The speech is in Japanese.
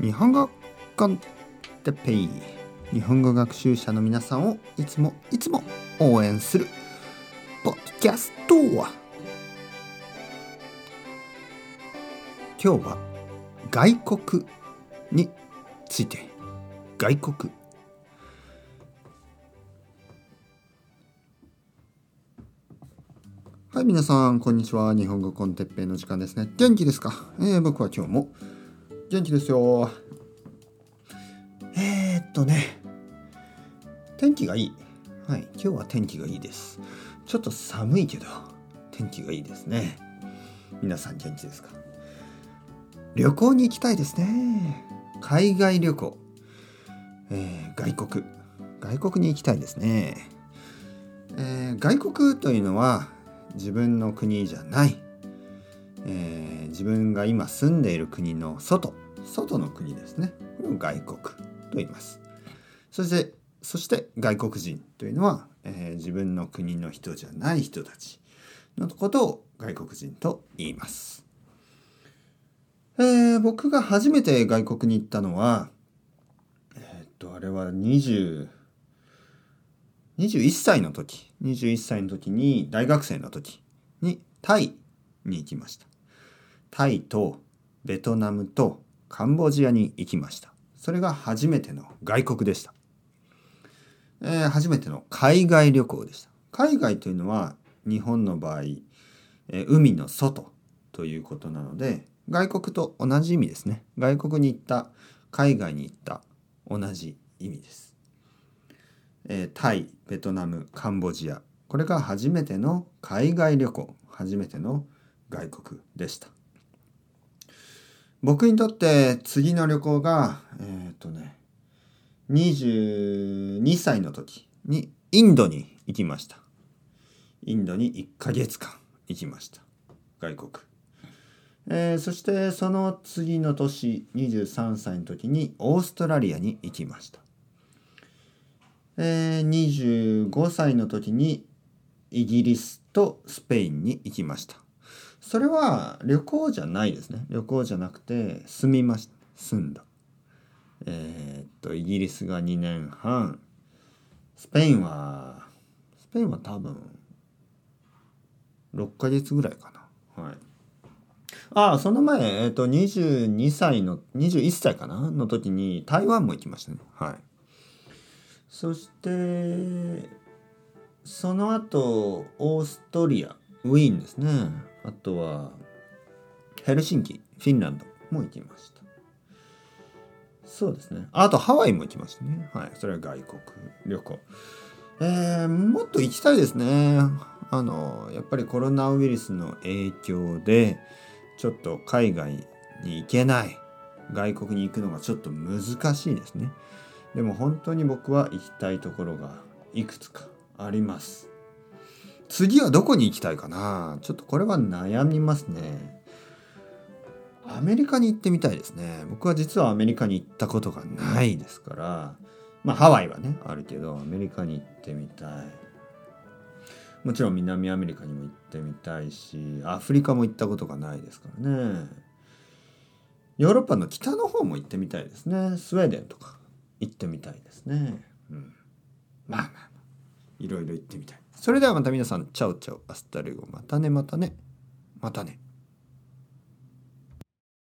日本語コンテペイ、日本語学習者の皆さんをいつも応援するポッドキャスト。は今日は外国について。外国、はい、皆さんこんにちは。日本語コンテッペイの時間ですね。元気ですか？僕は今日も元気ですよ。天気がいい。はい、今日は天気がいいです。ちょっと寒いけど天気がいいですね。皆さん元気ですか？旅行に行きたいですね。海外旅行、外国に行きたいですね。外国というのは自分の国じゃない、自分が今住んでいる国の外の国ですね。これを外国と言います。そして外国人というのは、自分の国の人じゃない人たちのことを外国人と言います。僕が初めて外国に行ったのは、あれは21歳の時に、大学生の時にタイに行きました。タイとベトナムとカンボジアに行きました。それが初めての外国でした。初めての海外旅行でした。海外というのは日本の場合、海の外ということなので、外国と同じ意味ですね。外国に行った、海外に行った、同じ意味です。タイ、ベトナム、カンボジア。これが初めての海外旅行、初めての外国でした。僕にとって次の旅行が、22歳の時にインドに行きました。インドに1ヶ月間行きました。外国。そしてその次の年23歳の時にオーストラリアに行きました。25歳の時にイギリスとスペインに行きました。それは旅行じゃないですね。旅行じゃなくて住んだ。イギリスが2年半、スペインは多分6ヶ月ぐらいかな。はい。その前、21歳かなの時に台湾も行きましたね。はい。そして、その後、オーストリア、ウィーンですね。あとは、ヘルシンキ、フィンランドも行きました。そうですね。あと、ハワイも行きましたね。はい。それは外国旅行。もっと行きたいですね。やっぱりコロナウイルスの影響で、ちょっと海外に行けない、外国に行くのがちょっと難しいですね。でも本当に僕は行きたいところがいくつかあります。次はどこに行きたいかな？ちょっとこれは悩みますね。アメリカに行ってみたいですね。僕は実はアメリカに行ったことがないですから、ハワイはね、あるけど、アメリカに行ってみたい。もちろん南アメリカにも行ってみたいし、アフリカも行ったことがないですからね。ヨーロッパの北の方も行ってみたいですね。スウェーデンとか行ってみたいですね。うん。いろいろ行ってみたい。それではまた皆さん、チャオチャオ、アスタルゴ、またね。